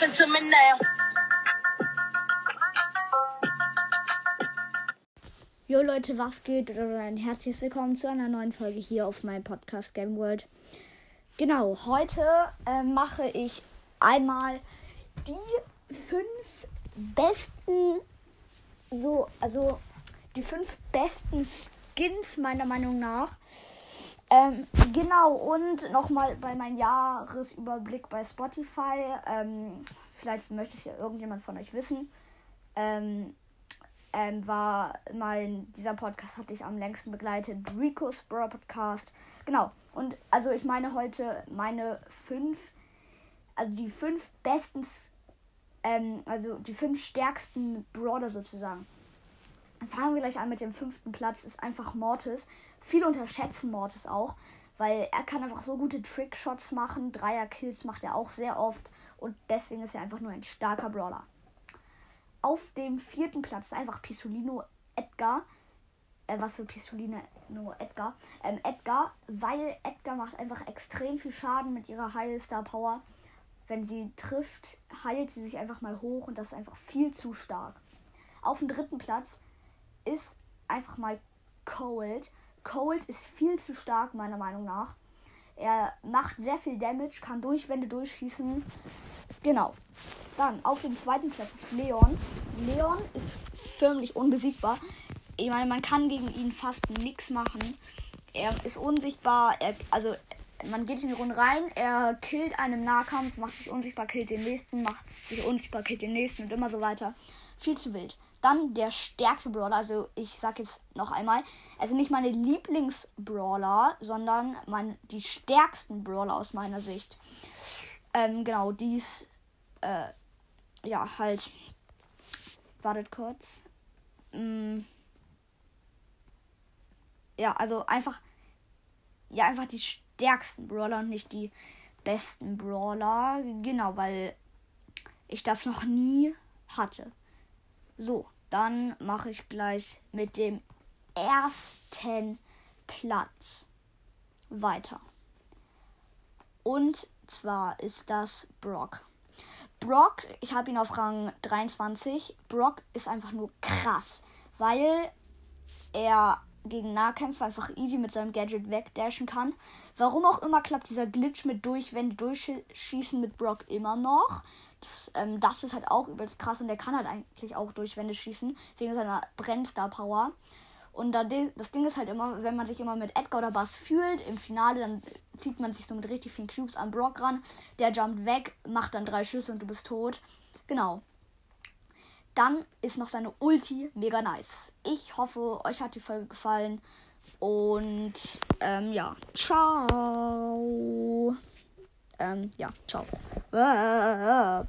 Listen to me now. Jo Leute, was geht? Und ein herzliches Willkommen zu einer neuen Folge hier auf meinem Podcast Game World. Genau, heute mache ich einmal die 5 besten, die 5 besten Skins meiner Meinung nach. Genau, und nochmal bei meinem Jahresüberblick bei Spotify. Vielleicht möchte es ja irgendjemand von euch wissen. Dieser Podcast hat dich am längsten begleitet, Rico's Brawl Podcast. Genau, und also ich meine heute die 5 besten, die 5 stärksten Brawler sozusagen. Dann fangen wir gleich an mit dem 5. Platz, ist einfach Mortis. Viele unterschätzen Mortis auch, weil er kann einfach so gute Trickshots machen, 3er-Kills macht er auch sehr oft und deswegen ist er einfach nur ein starker Brawler. Auf dem 4. Platz ist einfach Pistolino Edgar. Was für Pistolino Edgar? Edgar, weil Edgar macht einfach extrem viel Schaden mit ihrer Heilstar-Power. Wenn sie trifft, heilt sie sich einfach mal hoch und das ist einfach viel zu stark. Auf dem 3. Platz ist einfach mal Cold. Cold ist viel zu stark, meiner Meinung nach. Er macht sehr viel Damage, kann durch Wände durchschießen. Genau. Dann auf dem 2. Platz ist Leon. Leon ist förmlich unbesiegbar. Ich meine, man kann gegen ihn fast nichts machen. Er ist unsichtbar. Man geht in die Runde rein. Er killt einen im Nahkampf, macht sich unsichtbar, killt den nächsten, macht sich unsichtbar, killt den nächsten und immer so weiter. Viel zu wild. Dann der stärkste Brawler. Also ich sag jetzt noch einmal, also nicht meine Lieblingsbrawler, sondern die stärksten Brawler aus meiner Sicht. Genau, dies wartet kurz. Einfach die stärksten Brawler und nicht die besten Brawler. Genau, weil ich das noch nie hatte. So, dann mache ich gleich mit dem 1. Platz weiter. Und zwar ist das Brock. Brock, ich habe ihn auf Rang 23. Brock ist einfach nur krass, weil er gegen Nahkämpfer einfach easy mit seinem Gadget wegdashen kann. Warum auch immer klappt dieser Glitch mit Durchwände durchschießen mit Brock immer noch. Das ist halt auch übelst krass und der kann halt eigentlich auch Durchwände schießen, wegen seiner Brennstar-Power. Und das Ding ist halt immer, wenn man sich immer mit Edgar oder Bass fühlt, im Finale, dann zieht man sich so mit richtig vielen Cubes an Brock ran. Der jumpt weg, macht dann 3 Schüsse und du bist tot. Genau. Dann ist noch seine Ulti mega nice. Ich hoffe, euch hat die Folge gefallen. Und, ciao. Ciao.